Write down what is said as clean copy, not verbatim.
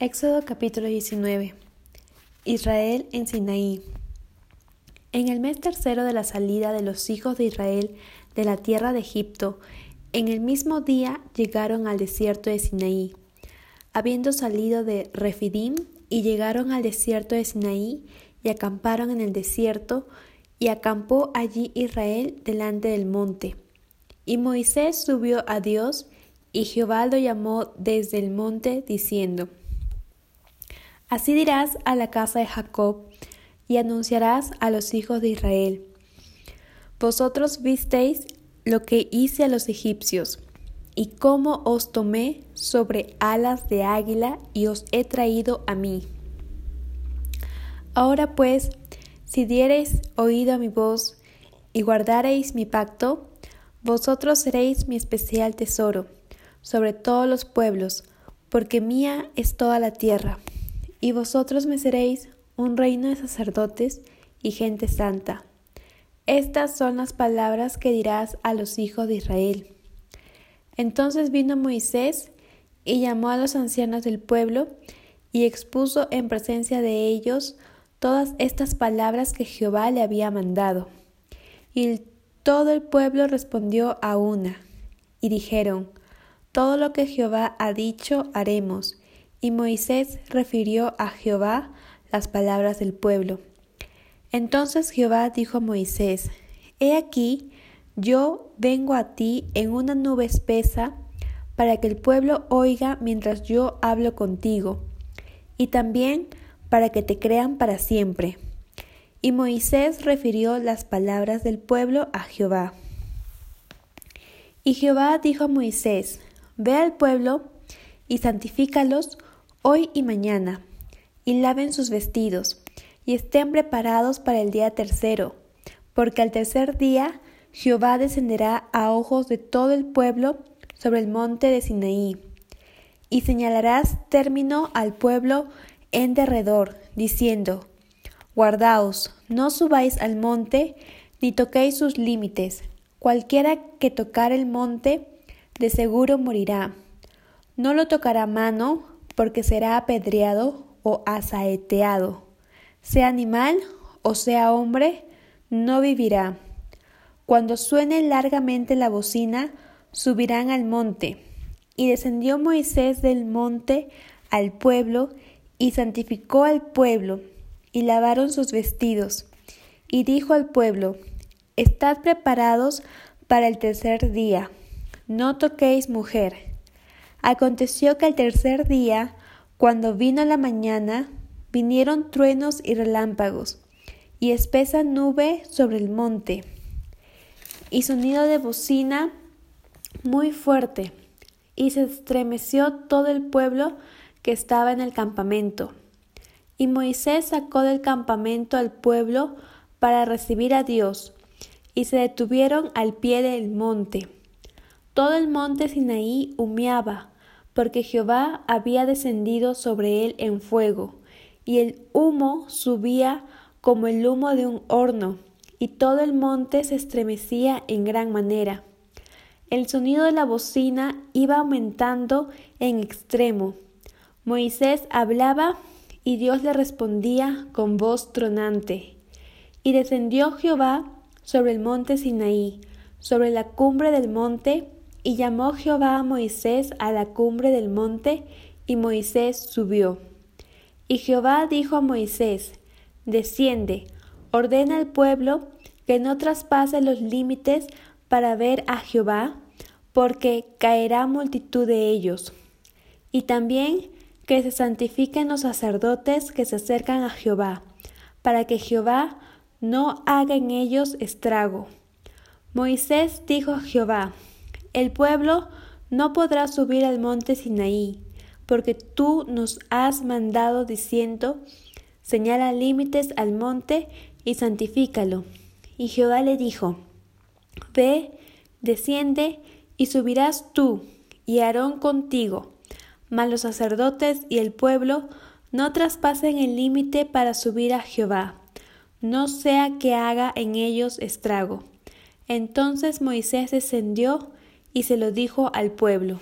Éxodo capítulo 19. Israel en Sinaí. En el mes tercero de la salida de los hijos de Israel de la tierra de Egipto, en el mismo día llegaron al desierto de Sinaí. Habiendo salido de Refidim, y llegaron al desierto de Sinaí, y acamparon en el desierto, y acampó allí Israel delante del monte. Y Moisés subió a Dios, y Jehová lo llamó desde el monte, diciendo: Así dirás a la casa de Jacob, y anunciarás a los hijos de Israel: Vosotros visteis lo que hice a los egipcios, y cómo os tomé sobre alas de águila, y os he traído a mí. Ahora pues, si diereis oído a mi voz, y guardareis mi pacto, vosotros seréis mi especial tesoro sobre todos los pueblos, porque mía es toda la tierra. Y vosotros me seréis un reino de sacerdotes y gente santa. Estas son las palabras que dirás a los hijos de Israel. Entonces vino Moisés y llamó a los ancianos del pueblo y expuso en presencia de ellos todas estas palabras que Jehová le había mandado. Y todo el pueblo respondió a una, y dijeron: Todo lo que Jehová ha dicho haremos. Y Moisés refirió a Jehová las palabras del pueblo. Entonces Jehová dijo a Moisés: He aquí, yo vengo a ti en una nube espesa, para que el pueblo oiga mientras yo hablo contigo, y también para que te crean para siempre. Y Moisés refirió las palabras del pueblo a Jehová. Y Jehová dijo a Moisés: Ve al pueblo y santifícalos hoy y mañana, y laven sus vestidos, y estén preparados para el día tercero, porque al tercer día Jehová descenderá a ojos de todo el pueblo sobre el monte de Sinaí, y señalarás término al pueblo en derredor, diciendo: Guardaos, no subáis al monte, ni toquéis sus límites. Cualquiera que tocare el monte, de seguro morirá. No lo tocará mano, porque será apedreado o asaeteado. Sea animal o sea hombre, no vivirá. Cuando suene largamente la bocina, subirán al monte. Y descendió Moisés del monte al pueblo, y santificó al pueblo, y lavaron sus vestidos. Y dijo al pueblo: Estad preparados para el tercer día, no toquéis mujer. Aconteció que al tercer día, cuando vino la mañana, vinieron truenos y relámpagos, y espesa nube sobre el monte, y sonido de bocina muy fuerte, y se estremeció todo el pueblo que estaba en el campamento. Y Moisés sacó del campamento al pueblo para recibir a Dios, y se detuvieron al pie del monte. Todo el monte Sinaí humeaba, porque Jehová había descendido sobre él en fuego, y el humo subía como el humo de un horno, y todo el monte se estremecía en gran manera. El sonido de la bocina iba aumentando en extremo. Moisés hablaba, y Dios le respondía con voz tronante. Y descendió Jehová sobre el monte Sinaí, sobre la cumbre del monte, y llamó Jehová a Moisés a la cumbre del monte, y Moisés subió. Y Jehová dijo a Moisés: Desciende, ordena al pueblo que no traspase los límites para ver a Jehová, porque caerá multitud de ellos. Y también que se santifiquen los sacerdotes que se acercan a Jehová, para que Jehová no haga en ellos estrago. Moisés dijo a Jehová: El pueblo no podrá subir al monte Sinaí, porque tú nos has mandado diciendo: Señala límites al monte y santifícalo. Y Jehová le dijo: Ve, desciende, y subirás tú, y Aarón contigo. Mas los sacerdotes y el pueblo no traspasen el límite para subir a Jehová, no sea que haga en ellos estrago. Entonces Moisés descendió y se lo dijo al pueblo.